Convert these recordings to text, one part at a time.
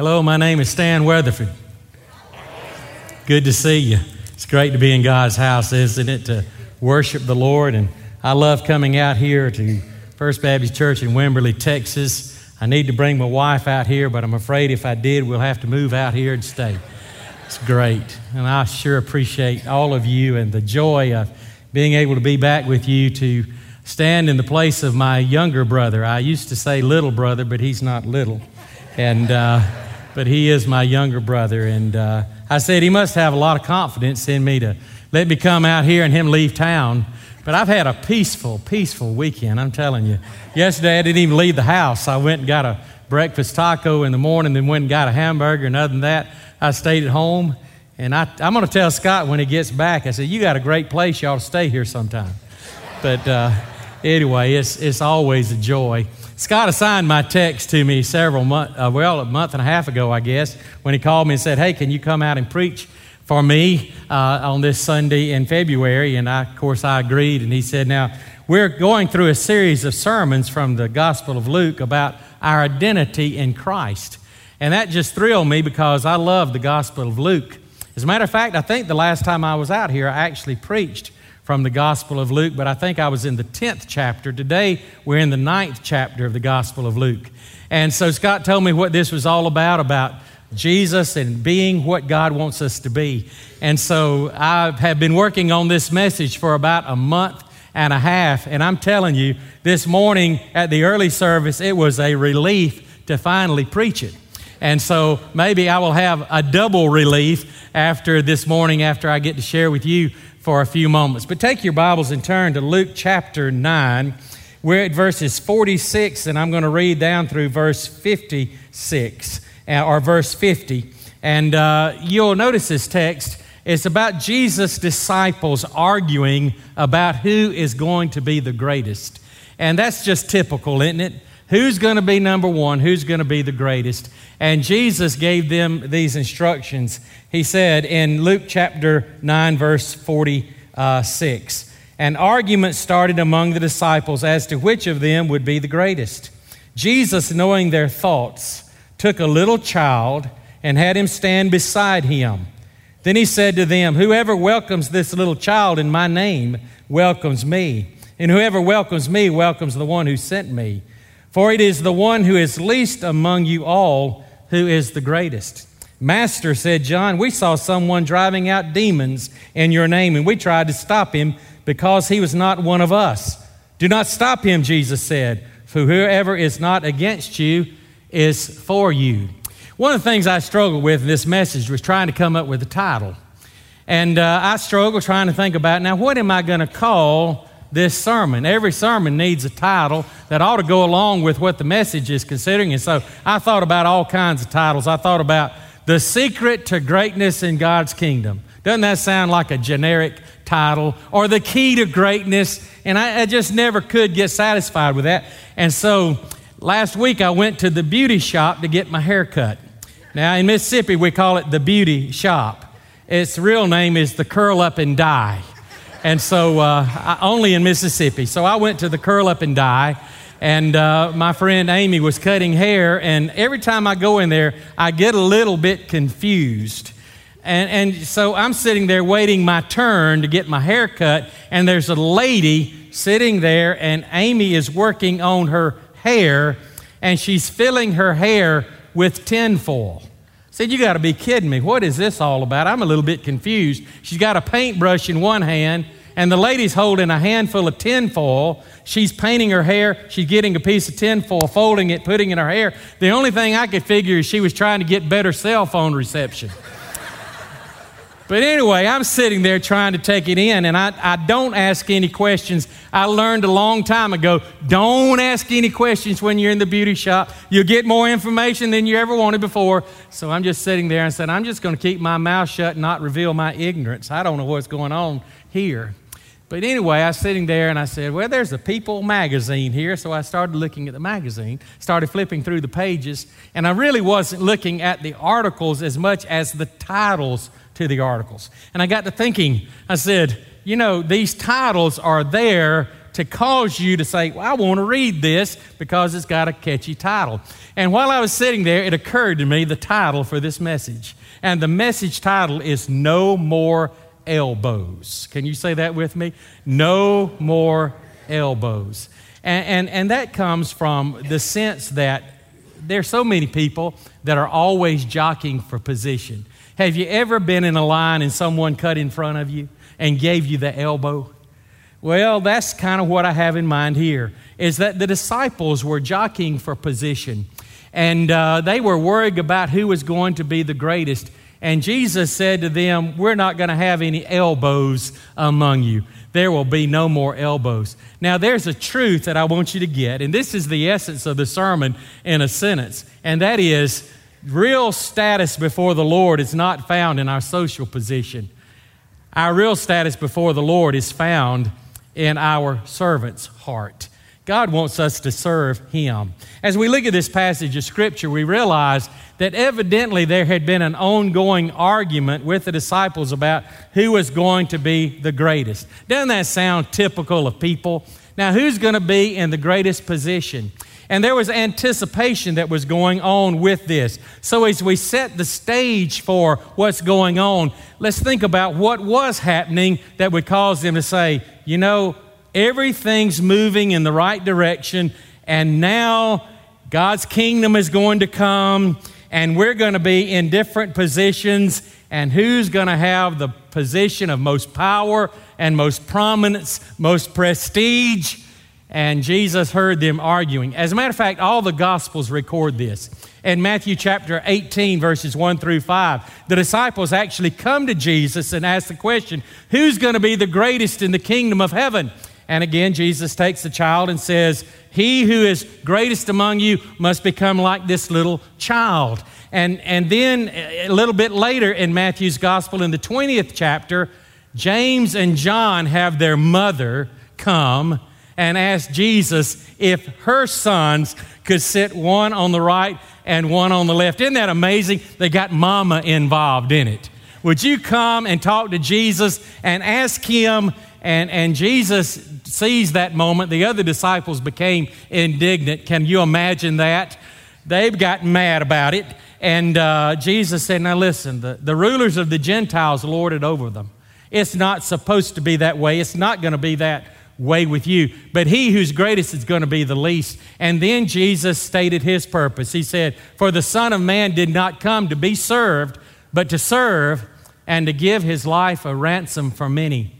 Hello, my name is Stan Weatherford. Good to see you. It's great to be in God's house, isn't it, to worship the Lord? And I love coming out here to First Baptist Church in Wimberley, Texas. I need to bring my wife out here, but I'm afraid if I did, we'll have to move out here and stay. It's great. And I sure appreciate all of you and the joy of being able to be back with you to stand in the place of my younger brother. I used to say little brother, but he's not little. And but he is my younger brother, and I said he must have a lot of confidence in me to let me come out here and him leave town. But I've had a peaceful weekend, I'm telling you. Yesterday, I didn't even leave the house. I went and got a breakfast taco in the morning, then went and got a hamburger, and other than that, I stayed at home. And I'm going to tell Scott when he gets back, I said, you got a great place. You ought to stay here sometime. But anyway, it's always a joy. Scott assigned my text to me a month and a half ago, I guess, when he called me and said, hey, can you come out and preach for me on this Sunday in February? And, I agreed. And he said, now, we're going through a series of sermons from the Gospel of Luke about our identity in Christ. And that just thrilled me because I love the Gospel of Luke. As a matter of fact, I think the last time I was out here, I actually preached from the Gospel of Luke, but I think I was in the 10th chapter. Today, we're in the 9th chapter of the Gospel of Luke. And so Scott told me what this was all about Jesus and being what God wants us to be. And so I have been working on this message for about a month and a half, and I'm telling you, this morning at the early service, it was a relief to finally preach it. And so maybe I will have a double relief after this morning, after I get to share with you for a few moments. But take your Bibles and turn to Luke chapter 9. We're at verses 46, and I'm going to read down through verse 56, or verse 50. And you'll notice this text. It's about Jesus' disciples arguing about who is going to be the greatest. And that's just typical, isn't it? Who's going to be number one? Who's going to be the greatest? And Jesus gave them these instructions. He said in Luke chapter 9, verse 46, an argument started among the disciples as to which of them would be the greatest. Jesus, knowing their thoughts, took a little child and had him stand beside him. Then he said to them, whoever welcomes this little child in my name welcomes me, and whoever welcomes me welcomes the one who sent me. For it is the one who is least among you all who is the greatest. Master, said John, we saw someone driving out demons in your name, and we tried to stop him because he was not one of us. Do not stop him, Jesus said, for whoever is not against you is for you. One of the things I struggled with in this message was trying to come up with a title. And I struggled trying to think about, now what am I going to call this sermon? Every sermon needs a title that ought to go along with what the message is considering. And so I thought about all kinds of titles. I thought about The Secret to Greatness in God's Kingdom. Doesn't that sound like a generic title? Or The Key to Greatness. And I just never could get satisfied with that. And so last week I went to the beauty shop to get my hair cut. Now in Mississippi we call it the beauty shop. Its real name is the Curl Up and Dye. And so, only in Mississippi. So I went to the Curl Up and Dye, and my friend Amy was cutting hair, and every time I go in there, I get a little bit confused. And so I'm sitting there waiting my turn to get my hair cut, and there's a lady sitting there, and Amy is working on her hair, and she's filling her hair with tinfoil. Said, you got to be kidding me. What is this all about? I'm a little bit confused. She's got a paintbrush in one hand, and the lady's holding a handful of tinfoil. She's painting her hair. She's getting a piece of tinfoil, folding it, putting it in her hair. The only thing I could figure is she was trying to get better cell phone reception. But anyway, I'm sitting there trying to take it in, and I don't ask any questions. I learned a long time ago, don't ask any questions when you're in the beauty shop. You'll get more information than you ever wanted before. So I'm just sitting there and said, I'm just going to keep my mouth shut and not reveal my ignorance. I don't know what's going on here. But anyway, I was sitting there and I said, well, there's a People magazine here. So I started looking at the magazine, started flipping through the pages, and I really wasn't looking at the articles as much as the titles to the articles. And I got to thinking, I said, you know, these titles are there to cause you to say, well, I want to read this because it's got a catchy title. And while I was sitting there, it occurred to me the title for this message. And the message title is No More Elbows. Can you say that with me? No More Elbows. And that comes from the sense that there are so many people that are always jockeying for position. Have you ever been in a line and someone cut in front of you and gave you the elbow? Well, that's kind of what I have in mind here, is that the disciples were jockeying for position. And they were worried about who was going to be the greatest. And Jesus said to them, we're not going to have any elbows among you. There will be no more elbows. Now, there's a truth that I want you to get, and this is the essence of the sermon in a sentence, and that is real status before the Lord is not found in our social position. Our real status before the Lord is found in our servant's heart. God wants us to serve Him. As we look at this passage of Scripture, we realize that evidently there had been an ongoing argument with the disciples about who was going to be the greatest. Doesn't that sound typical of people? Now, who's going to be in the greatest position? And there was anticipation that was going on with this. So as we set the stage for what's going on, let's think about what was happening that would cause them to say, you know, everything's moving in the right direction, and now God's kingdom is going to come, and we're going to be in different positions, and who's going to have the position of most power and most prominence, most prestige? And Jesus heard them arguing. As a matter of fact, all the Gospels record this. In Matthew chapter 18, verses 1 through 5, the disciples actually come to Jesus and ask the question, who's going to be the greatest in the kingdom of heaven? And again, Jesus takes the child and says, he who is greatest among you must become like this little child. And then a little bit later in Matthew's gospel in the 20th chapter, James and John have their mother come and ask Jesus if her sons could sit one on the right and one on the left. Isn't that amazing? They got mama involved in it. Would you come and talk to Jesus and ask him? And Jesus sees that moment. The other disciples became indignant. Can you imagine that? They've gotten mad about it. And Jesus said, now listen, the rulers of the Gentiles lorded over them. It's not supposed to be that way. It's not going to be that way with you. But he who's greatest is going to be the least. And then Jesus stated his purpose. He said, for the Son of Man did not come to be served, but to serve and to give his life a ransom for many.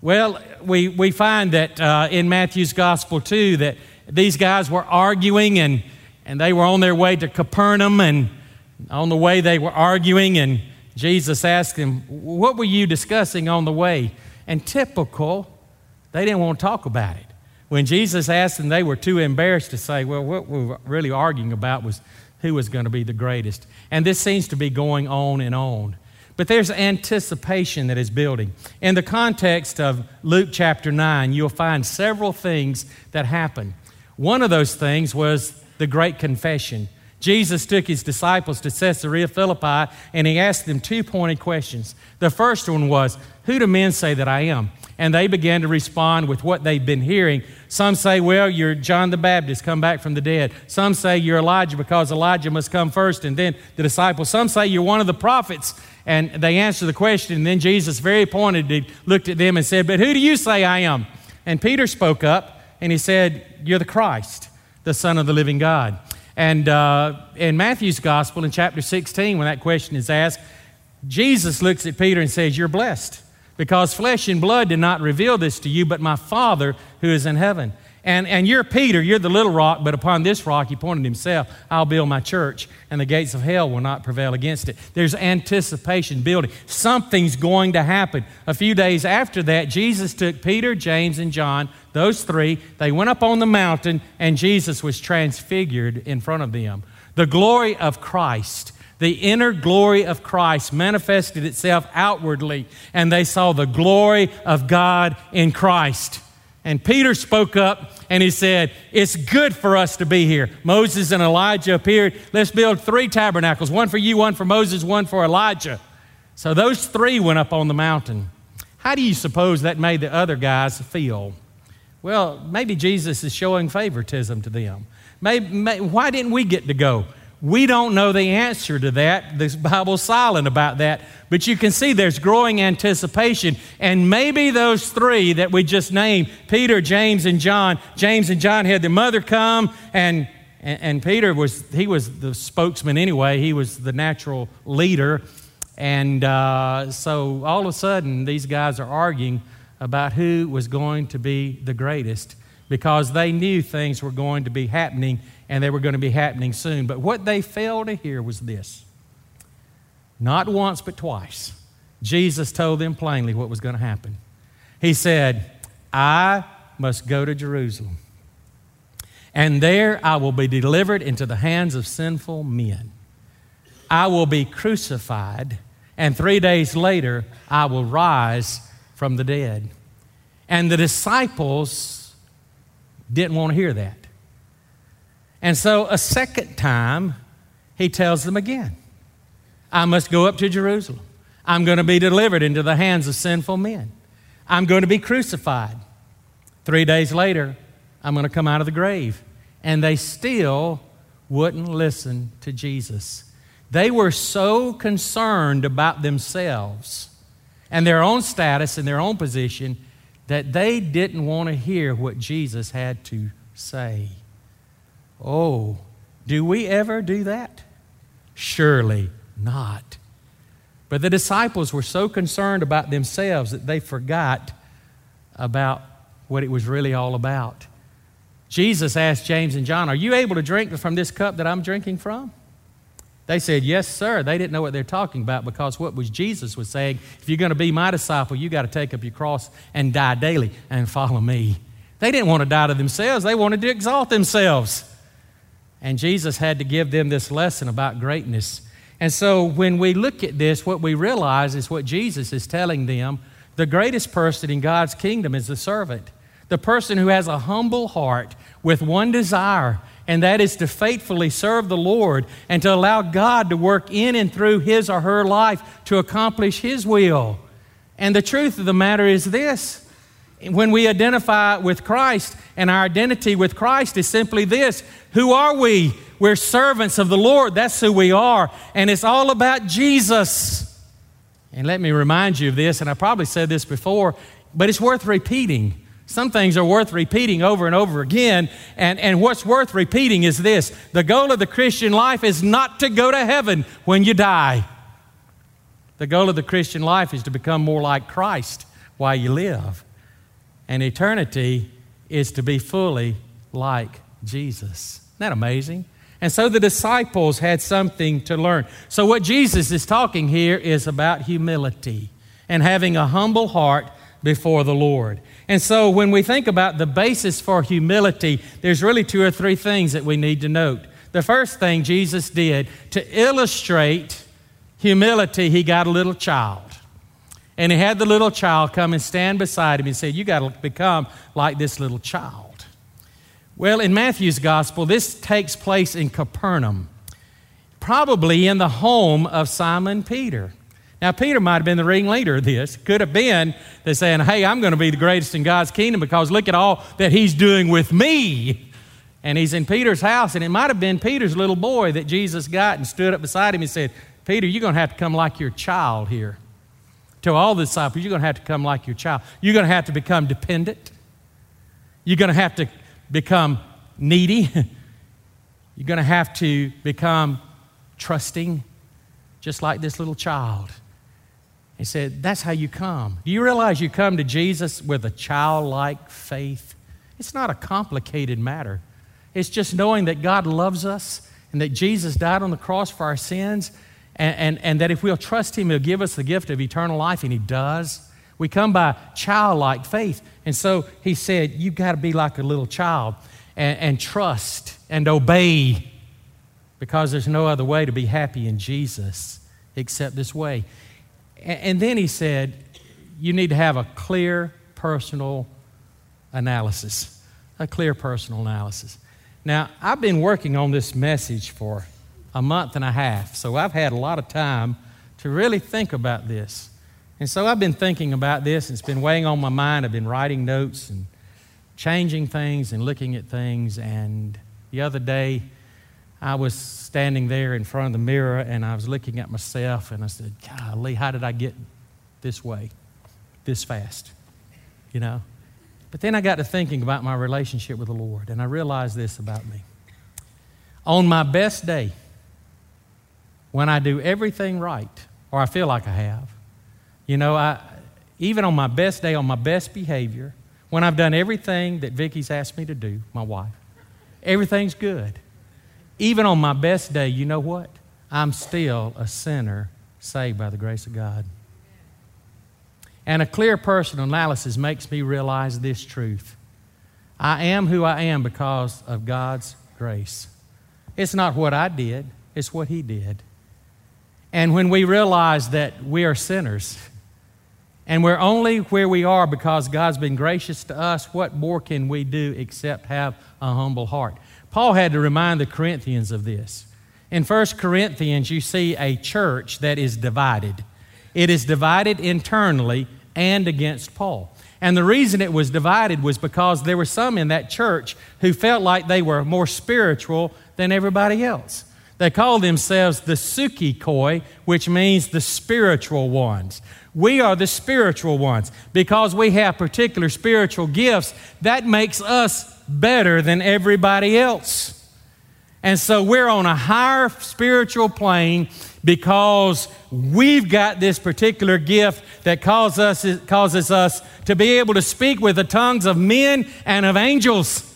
Well, we find that in Matthew's gospel too, that these guys were arguing and they were on their way to Capernaum, and on the way they were arguing, and Jesus asked them, what were you discussing on the way? And typical, they didn't want to talk about it. When Jesus asked them, they were too embarrassed to say, well, what we were really arguing about was who was going to be the greatest. And this seems to be going on and on. But there's anticipation that is building. In the context of Luke chapter 9, you'll find several things that happen. One of those things was the great confession. Jesus took his disciples to Caesarea Philippi, and he asked them two pointed questions. The first one was, who do men say that I am? And they began to respond with what they've been hearing. Some say, well, you're John the Baptist, come back from the dead. Some say you're Elijah, because Elijah must come first, and then the disciples. Some say you're one of the prophets. And they answered the question, and then Jesus very pointedly looked at them and said, but who do you say I am? And Peter spoke up, and he said, you're the Christ, the Son of the living God. And in Matthew's gospel, in chapter 16, when that question is asked, Jesus looks at Peter and says, you're blessed, because flesh and blood did not reveal this to you, but my Father who is in heaven. And you're Peter, you're the little rock, but upon this rock, he pointed himself, I'll build my church, and the gates of hell will not prevail against it. There's anticipation building. Something's going to happen. A few days after that, Jesus took Peter, James, and John, those three, they went up on the mountain, and Jesus was transfigured in front of them. The glory of Christ, the inner glory of Christ manifested itself outwardly, and they saw the glory of God in Christ. And Peter spoke up and he said, it's good for us to be here. Moses and Elijah appeared. Let's build three tabernacles, one for you, one for Moses, one for Elijah. So those three went up on the mountain. How do you suppose that made the other guys feel? Well, maybe Jesus is showing favoritism to them. Why didn't we get to go? We don't know the answer to that. The Bible's silent about that. But you can see there's growing anticipation. And maybe those three that we just named, Peter, James and John had their mother come, and Peter was the spokesman anyway. He was the natural leader. And so all of a sudden, these guys are arguing about who was going to be the greatest, because they knew things were going to be happening, and they were going to be happening soon. But what they failed to hear was this. Not once, but twice, Jesus told them plainly what was going to happen. He said, I must go to Jerusalem, and there I will be delivered into the hands of sinful men. I will be crucified, and 3 days later I will rise from the dead. And the disciples didn't want to hear that. And so a second time, he tells them again, I must go up to Jerusalem. I'm going to be delivered into the hands of sinful men. I'm going to be crucified. 3 days later, I'm going to come out of the grave. And they still wouldn't listen to Jesus. They were so concerned about themselves and their own status and their own position that they didn't want to hear what Jesus had to say. Oh, do we ever do that? Surely not. But the disciples were so concerned about themselves that they forgot about what it was really all about. Jesus asked James and John, are you able to drink from this cup that I'm drinking from? They said, yes, sir. They didn't know what they're talking about, because what was Jesus was saying, if you're going to be my disciple, you got to take up your cross and die daily and follow me. They didn't want to die to themselves. They wanted to exalt themselves. And Jesus had to give them this lesson about greatness. And so when we look at this, what we realize is what Jesus is telling them. The greatest person in God's kingdom is the servant, the person who has a humble heart with one desire, and that is to faithfully serve the Lord and to allow God to work in and through his or her life to accomplish his will. And the truth of the matter is this. When we identify with Christ, and our identity with Christ is simply this, who are we? We're servants of the Lord. That's who we are. And it's all about Jesus. And let me remind you of this, and I probably said this before, but it's worth repeating. Some things are worth repeating over and over again. And what's worth repeating is this. The goal of the Christian life is not to go to heaven when you die. The goal of the Christian life is to become more like Christ while you live. And eternity is to be fully like Jesus. Isn't that amazing? And so the disciples had something to learn. So what Jesus is talking here is about humility and having a humble heart before the Lord. And so when we think about the basis for humility, there's really two or three things that we need to note. The first thing Jesus did to illustrate humility, he got a little child. And he had the little child come and stand beside him and said, you got to become like this little child. Well, in Matthew's gospel, this takes place in Capernaum, probably in the home of Simon Peter. Now, Peter might have been the ringleader of this. Could have been they're saying, hey, I'm going to be the greatest in God's kingdom because look at all that he's doing with me. And he's in Peter's house, and it might have been Peter's little boy that Jesus got and stood up beside him and said, Peter, you're going to have to come like your child here. To all the disciples, you're going to have to come like your child. You're going to have to become dependent. You're going to have to become needy. You're going to have to become trusting, just like this little child. He said, that's how you come. Do you realize you come to Jesus with a childlike faith? It's not a complicated matter. It's just knowing that God loves us and that Jesus died on the cross for our sins. And that if we'll trust him, he'll give us the gift of eternal life, and he does. We come by childlike faith. And so he said, you've got to be like a little child and trust and obey, because there's no other way to be happy in Jesus except this way. And then he said, you need to have a clear personal analysis, a clear personal analysis. Now, I've been working on this message for a month and a half. So I've had a lot of time to really think about this. And so I've been thinking about this, and it's been weighing on my mind. I've been writing notes and changing things and looking at things. And the other day, I was standing there in front of the mirror, and I was looking at myself, and I said, golly, how did I get this way, this fast, you know? But then I got to thinking about my relationship with the Lord, and I realized this about me. On my best day, when I do everything right, or I feel like I have, you know, even on my best day, on my best behavior, when I've done everything that Vicki's asked me to do, my wife, everything's good. Even on my best day, you know what? I'm still a sinner saved by the grace of God. And a clear personal analysis makes me realize this truth. I am who I am because of God's grace. It's not what I did, it's what He did. And when we realize that we are sinners and we're only where we are because God's been gracious to us, what more can we do except have a humble heart? Paul had to remind the Corinthians of this. In 1 Corinthians, you see a church that is divided. It is divided internally and against Paul. And the reason it was divided was because there were some in that church who felt like they were more spiritual than everybody else. They called themselves the Sukikoi, which means the spiritual ones. We are the spiritual ones. Because we have particular spiritual gifts, that makes us better than everybody else. And so we're on a higher spiritual plane because we've got this particular gift that causes us to be able to speak with the tongues of men and of angels.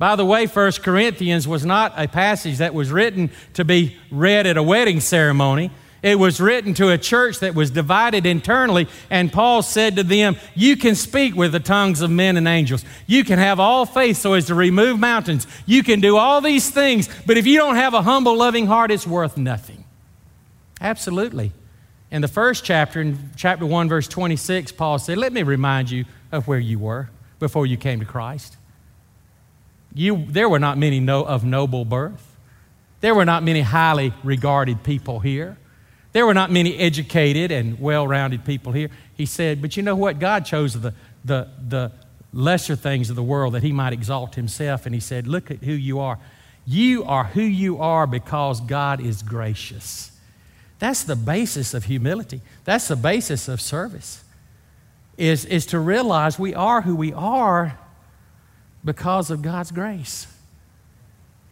By the way, 1 Corinthians was not a passage that was written to be read at a wedding ceremony. It was written to a church that was divided internally, and Paul said to them, you can speak with the tongues of men and angels. You can have all faith so as to remove mountains. You can do all these things, but if you don't have a humble, loving heart, it's worth nothing. Absolutely. In the first chapter, in chapter 1, verse 26, Paul said, let me remind you of where you were before you came to Christ. There were not many of noble birth. There were not many highly regarded people here. There were not many educated and well-rounded people here. He said, but you know what? God chose the lesser things of the world that He might exalt Himself. And He said, look at who you are. You are who you are because God is gracious. That's the basis of humility. That's the basis of service, is to realize we are who we are because of God's grace.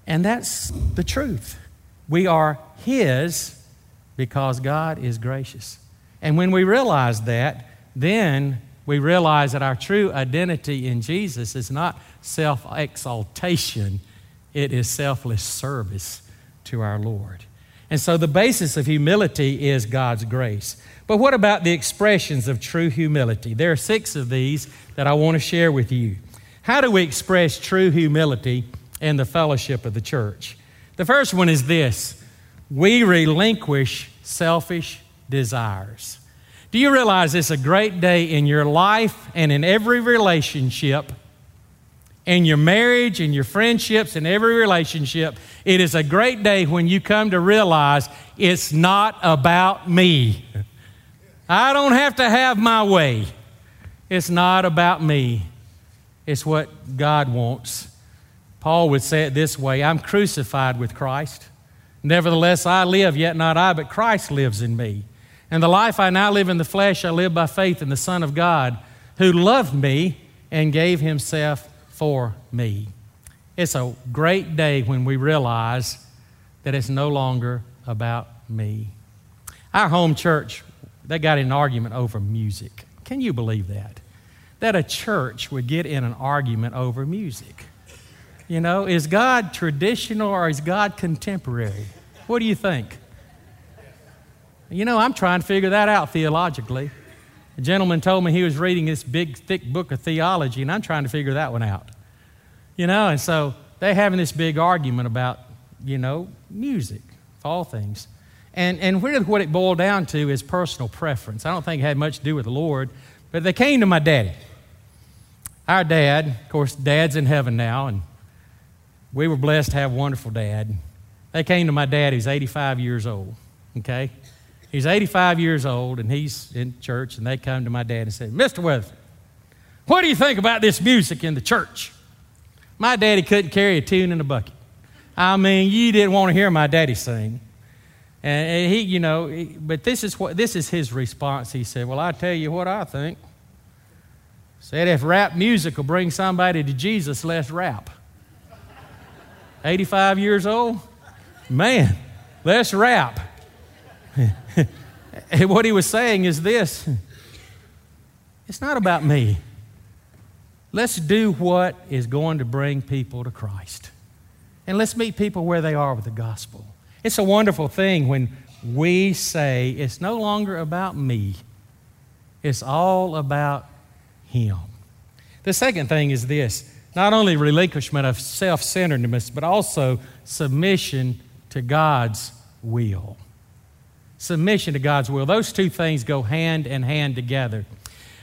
And that's the truth. We are His because God is gracious. And when we realize that, then we realize that our true identity in Jesus is not self-exaltation, it is selfless service to our Lord. And so the basis of humility is God's grace. But what about the expressions of true humility? There are 6 of these that I want to share with you. How do we express true humility in the fellowship of the church? The first one is this: we relinquish selfish desires. Do you realize it's a great day in your life and in every relationship, in your marriage, in your friendships, in every relationship? It is a great day when you come to realize it's not about me. I don't have to have my way. It's not about me. It's what God wants. Paul would say it this way: I'm crucified with Christ. Nevertheless, I live, yet not I, but Christ lives in me. And the life I now live in the flesh, I live by faith in the Son of God, who loved me and gave Himself for me. It's a great day when we realize that it's no longer about me. Our home church, they got in an argument over music. Can you believe that? That a church would get in an argument over music. You know, is God traditional or is God contemporary? What do you think? You know, I'm trying to figure that out theologically. A gentleman told me he was reading this big, thick book of theology, and I'm trying to figure that one out. You know, and so they're having this big argument about, you know, music, of all things. And really what it boiled down to is personal preference. I don't think it had much to do with the Lord, but they came to my daddy. Our dad, of course, dad's in heaven now, and we were blessed to have a wonderful dad. They came to my dad, who's 85 years old, okay? He's 85 years old, and he's in church, and they come to my dad and said, Mr. Weatherford, what do you think about this music in the church? My daddy couldn't carry a tune in a bucket. I mean, you didn't want to hear my daddy sing. And he, you know, but this is his response. He said, well, I tell you what I think. Said, if rap music will bring somebody to Jesus, let's rap. 85 years old? Man, let's rap. And what he was saying is this. It's not about me. Let's do what is going to bring people to Christ. And let's meet people where they are with the gospel. It's a wonderful thing when we say it's no longer about me. It's all about Him. The second thing is this. Not only relinquishment of self-centeredness, but also submission to God's will. Submission to God's will. Those two things go hand in hand together.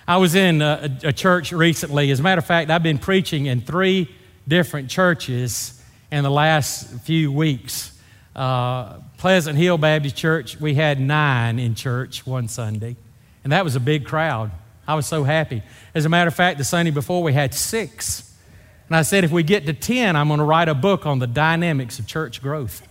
I was in a church recently. As a matter of fact, I've been preaching in 3 different churches in the last few weeks. Pleasant Hill Baptist Church, we had 9 in church one Sunday, and that was a big crowd. I was so happy. As a matter of fact, the Sunday before, we had 6. And I said, if we get to 10, I'm going to write a book on the dynamics of church growth.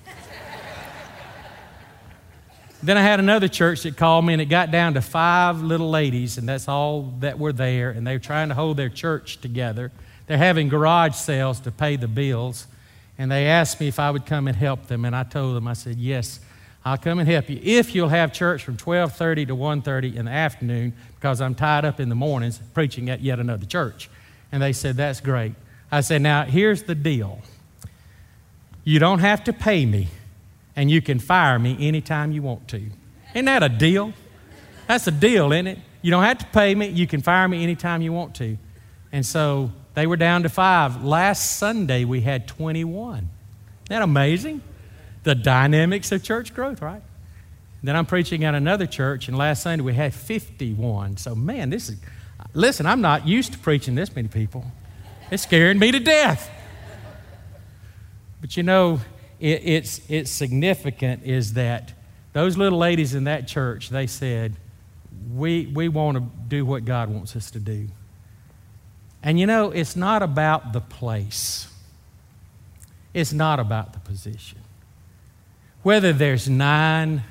Then I had another church that called me, and it got down to 5 little ladies, and that's all that were there, and they were trying to hold their church together. They're having garage sales to pay the bills, and they asked me if I would come and help them, and I told them, I said, yes, I'll come and help you if you'll have church from 12:30 to 1:30 in the afternoon, because I'm tied up in the mornings preaching at yet another church. And they said, that's great. I said, now, here's the deal. You don't have to pay me, and you can fire me anytime you want to. Isn't that a deal? That's a deal, isn't it? You don't have to pay me. You can fire me anytime you want to. And so they were down to 5. Last Sunday, we had 21. Isn't that amazing? The dynamics of church growth, right? Then I'm preaching at another church, and last Sunday, we had 51. So, man, listen, I'm not used to preaching this many people. It's scaring me to death. But you know, it's significant is that those little ladies in that church, they said, we want to do what God wants us to do. And you know, it's not about the place. It's not about the position. Whether there's 9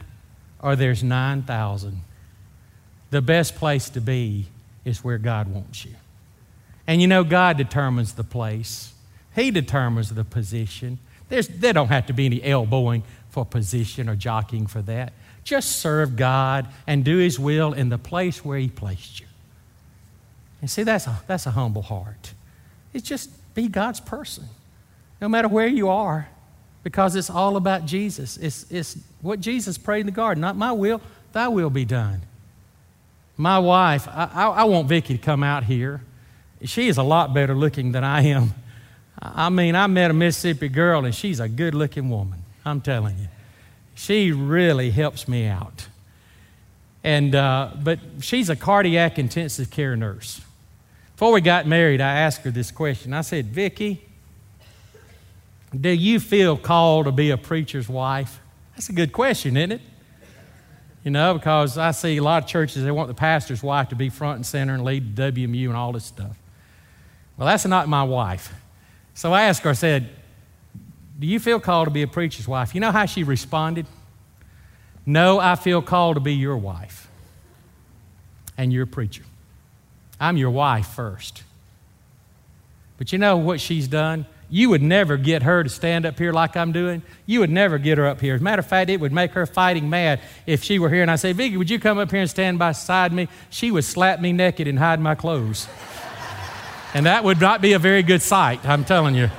or there's 9,000, the best place to be is where God wants you. And you know, God determines the place. He determines the position. There don't have to be any elbowing for position or jockeying for that. Just serve God and do His will in the place where He placed you. And see, that's a humble heart. It's just be God's person, no matter where you are, because it's all about Jesus. It's what Jesus prayed in the garden, not my will, thy will be done. My wife, I want Vicky to come out here. She is a lot better looking than I am. I mean, I met a Mississippi girl, and she's a good-looking woman, I'm telling you. She really helps me out. And but she's a cardiac intensive care nurse. Before we got married, I asked her this question. I said, Vicky, do you feel called to be a preacher's wife? That's a good question, isn't it? You know, because I see a lot of churches, they want the pastor's wife to be front and center and lead WMU and all this stuff. Well, that's not my wife. So I asked her, I said, do you feel called to be a preacher's wife? You know how she responded? No, I feel called to be your wife and your preacher. I'm your wife first. But you know what she's done? You would never get her to stand up here like I'm doing. You would never get her up here. As a matter of fact, it would make her fighting mad if she were here. And I say, Vicki, would you come up here and stand beside me? She would slap me naked and hide my clothes. And that would not be a very good sight, I'm telling you.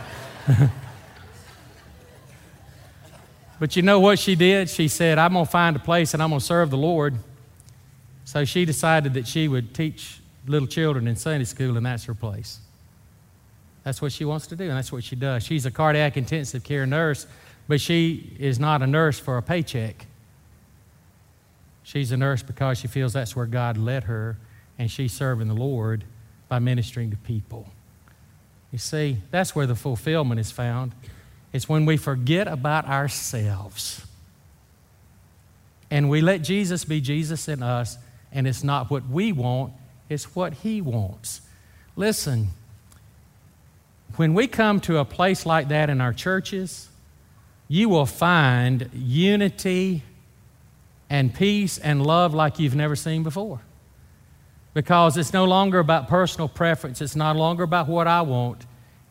But you know what she did? She said, I'm going to find a place and I'm going to serve the Lord. So she decided that she would teach little children in Sunday school, and that's her place. That's what she wants to do, and that's what she does. She's a cardiac intensive care nurse, but she is not a nurse for a paycheck. She's a nurse because she feels that's where God led her, and she's serving the Lord by ministering to people. You see, that's where the fulfillment is found. It's when we forget about ourselves, and we let Jesus be Jesus in us, and it's not what we want, it's what He wants. Listen, When we come to a place like that in our churches, you will find unity and peace and love like you've never seen before. Because it's no longer about personal preference. It's no longer about what I want.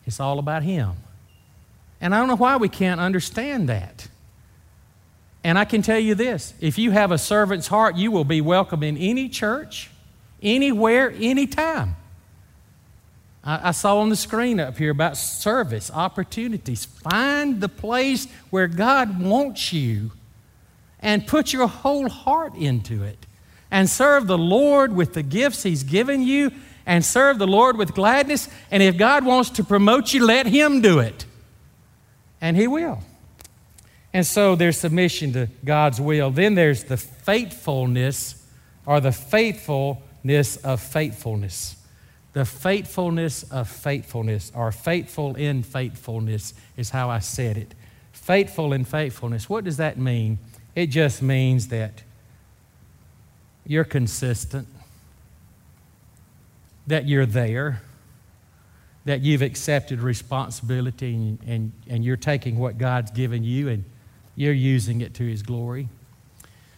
It's all about Him. And I don't know why we can't understand that. And I can tell you this, if you have a servant's heart, you will be welcome in any church, anywhere, anytime. I saw on the screen up here about service, opportunities. Find the place where God wants you and put your whole heart into it. And serve the Lord with the gifts He's given you and serve the Lord with gladness. And if God wants to promote you, let Him do it. And He will. And so there's submission to God's will. Then there's the faithfulness, or the faithfulness of faithfulness. The faithfulness of faithfulness, or faithful in faithfulness is how I said it. Faithful in faithfulness. What does that mean? It just means that you're consistent, that you're there, that you've accepted responsibility and you're taking what God's given you and you're using it to His glory.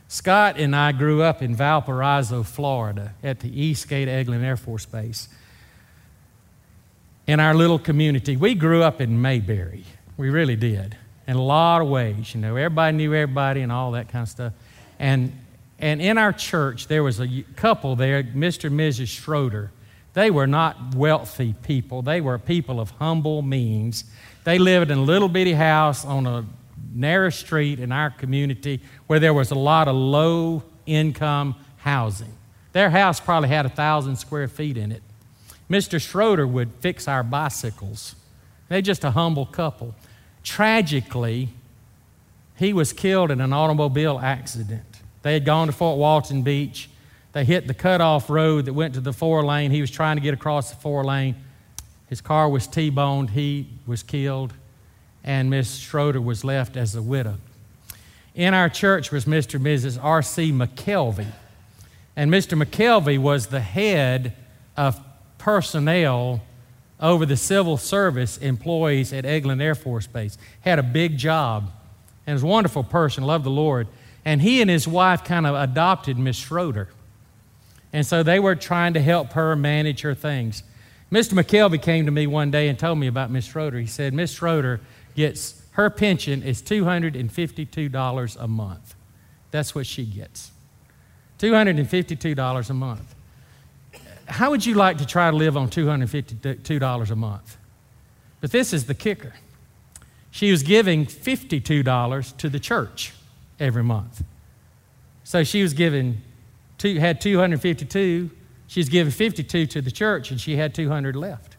Scott and I grew up in Valparaiso, Florida, at the Eastgate Eglin Air Force Base. In our little community, we grew up in Mayberry. We really did, in a lot of ways. You know, everybody knew everybody and all that kind of stuff. And in our church, there was a couple there, Mr. and Mrs. Schroeder. They were not wealthy people. They were people of humble means. They lived in a little bitty house on a narrow street in our community where there was a lot of low-income housing. Their house probably had 1,000 square feet in it. Mr. Schroeder would fix our bicycles. They're just a humble couple. Tragically, he was killed in an automobile accident. They had gone to Fort Walton Beach. They hit the cutoff road that went to the four lane. He was trying to get across the four lane. His car was T-boned. He was killed. And Miss Schroeder was left as a widow. In our church was Mr. and Mrs. R.C. McKelvey. And Mr. McKelvey was the head of personnel over the civil service employees at Eglin Air Force Base. Had a big job and was a wonderful person, loved the Lord. And he and his wife kind of adopted Miss Schroeder. And so they were trying to help her manage her things. Mr. McKelvey came to me one day and told me about Miss Schroeder. He said, Miss Schroeder gets, her pension is $252 a month. That's what she gets, $252 a month. How would you like to try to live on $252 a month? But this is the kicker. She was giving $52 to the church every month. So she was giving, had 252, she's giving 52 to the church, and she had 200 left.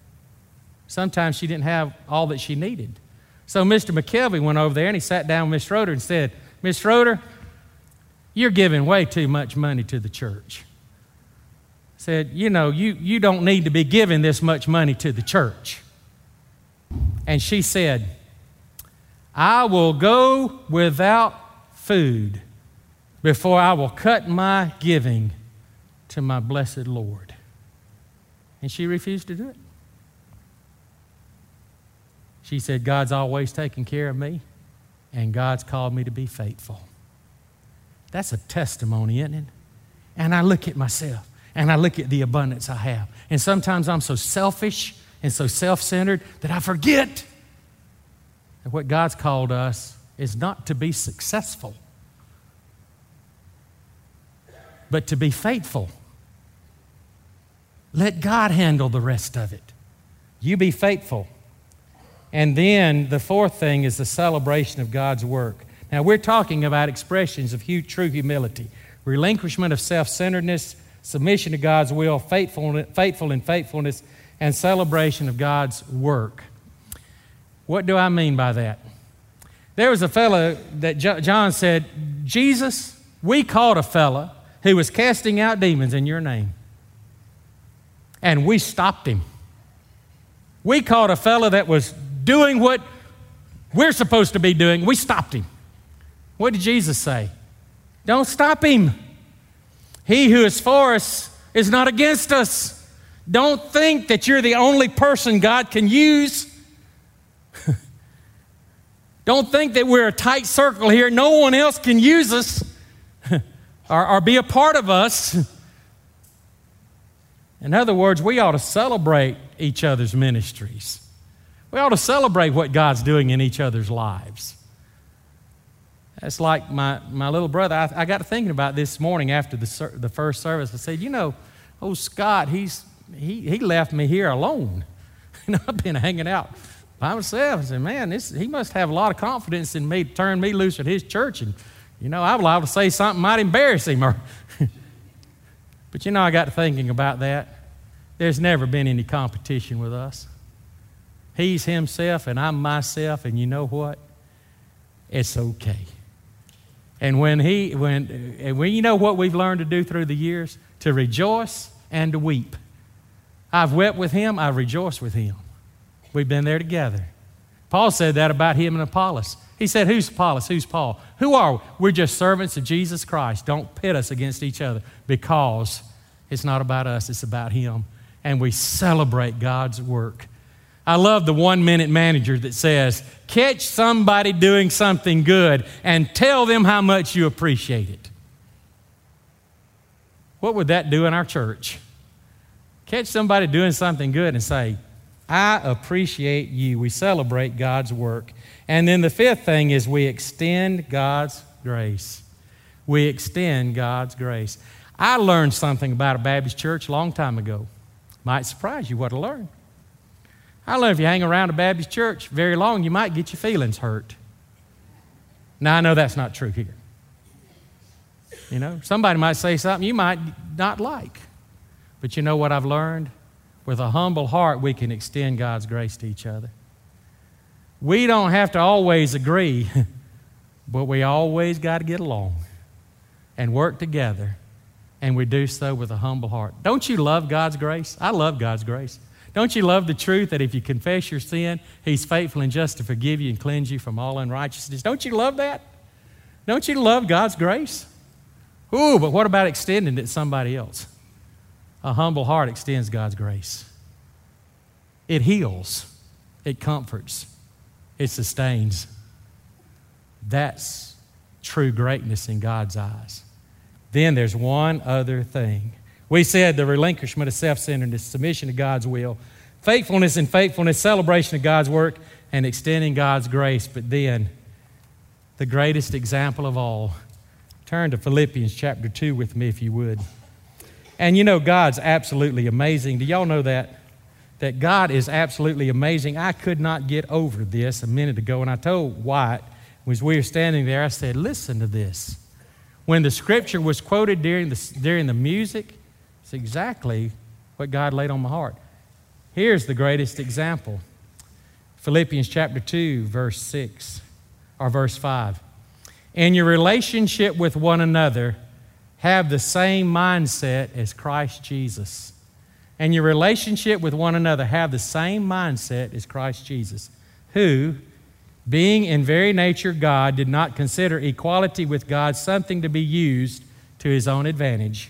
Sometimes she didn't have all that she needed. So Mr. McKelvey went over there and he sat down with Miss Schroeder and said, Miss Schroeder, you're giving way too much money to the church. Said, you know, you don't need to be giving this much money to the church. And she said, I will go without food before I will cut my giving to my blessed Lord. And she refused to do it. She said, God's always taking care of me, and God's called me to be faithful. That's a testimony, isn't it? And I look at myself, and I look at the abundance I have. And sometimes I'm so selfish and so self-centered that I forget that what God's called us is not to be successful, but to be faithful. Let God handle the rest of it. You be faithful. And then the fourth thing is the celebration of God's work. Now, we're talking about expressions of true humility, relinquishment of self-centeredness, submission to God's will, faithful in faithfulness, and celebration of God's work. What do I mean by that? There was a fellow that John said, Jesus, we caught a fellow who was casting out demons in your name, and we stopped him. We caught a fellow that was doing what we're supposed to be doing. We stopped him. What did Jesus say? Don't stop him. He who is for us is not against us. Don't think that you're the only person God can use. Don't think that we're a tight circle here. No one else can use us or be a part of us. In other words, we ought to celebrate each other's ministries. We ought to celebrate what God's doing in each other's lives. That's like my little brother. I got to thinking about this morning after the first service. I said, you know, old Scott, he left me here alone. And I've been hanging out by myself. I said, man, he must have a lot of confidence in me to turn me loose at his church. And, you know, I'm liable to say something might embarrass him. But, you know, I got to thinking about that. There's never been any competition with us. He's himself and I'm myself, and you know what? It's okay. And when you know what we've learned to do through the years? To rejoice and to weep. I've wept with him, I've rejoiced with him. We've been there together. Paul said that about him and Apollos. He said, who's Apollos? Who's Paul? Who are we? We're just servants of Jesus Christ. Don't pit us against each other, because it's not about us, it's about him. And we celebrate God's work. I love the one-minute manager that says, catch somebody doing something good and tell them how much you appreciate it. What would that do in our church? Catch somebody doing something good and say, I appreciate you. We celebrate God's work. And then the fifth thing is we extend God's grace. We extend God's grace. I learned something about a Baptist church a long time ago. Might surprise you what I learned. I learned if you hang around a Baptist church very long, you might get your feelings hurt. Now, I know that's not true here. You know, somebody might say something you might not like. But you know what I've learned? With a humble heart, we can extend God's grace to each other. We don't have to always agree, but we always got to get along and work together, and we do so with a humble heart. Don't you love God's grace? I love God's grace. Don't you love the truth that if you confess your sin, he's faithful and just to forgive you and cleanse you from all unrighteousness? Don't you love that? Don't you love God's grace? Ooh, but what about extending it to somebody else? A humble heart extends God's grace. It heals. It comforts. It sustains. That's true greatness in God's eyes. Then there's one other thing. We said the relinquishment of self-centeredness, submission to God's will, faithfulness and faithfulness, celebration of God's work, and extending God's grace. But then, the greatest example of all. Turn to Philippians chapter 2 with me if you would. And you know, God's absolutely amazing. Do y'all know that? That God is absolutely amazing. I could not get over this a minute ago, and I told Wyatt, as we were standing there, I said, listen to this. When the scripture was quoted during the music, it's exactly what God laid on my heart. Here's the greatest example. Philippians chapter 2, verse 6, or verse 5. In your relationship with one another, have the same mindset as Christ Jesus. In your relationship with one another, have the same mindset as Christ Jesus, who, being in very nature God, did not consider equality with God something to be used to his own advantage.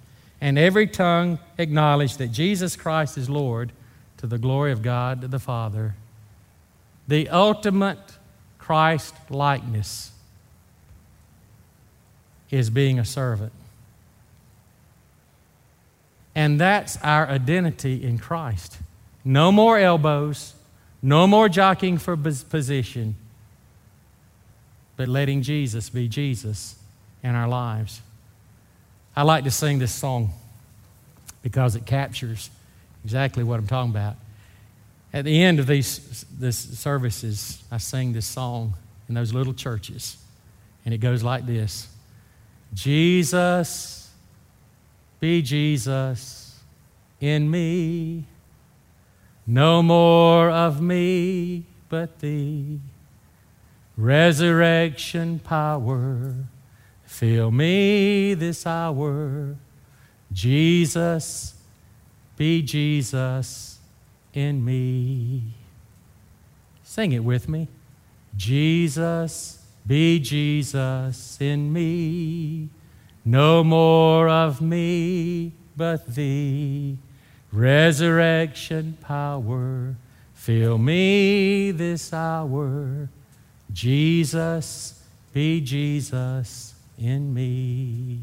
and every tongue acknowledge that Jesus Christ is Lord, to the glory of God the Father. The ultimate Christ likeness is being a servant. And that's our identity in Christ. No more elbows, no more jockeying for position, but letting Jesus be Jesus in our lives. I like to sing this song because it captures exactly what I'm talking about. At the end of these services, I sing this song in those little churches, and it goes like this. Jesus, be Jesus in me. No more of me but thee. Resurrection power, fill me this hour. Jesus, be Jesus in me. Sing it with me. Jesus, be Jesus in me. No more of me but thee. Resurrection power, fill me this hour. Jesus, be Jesus in me.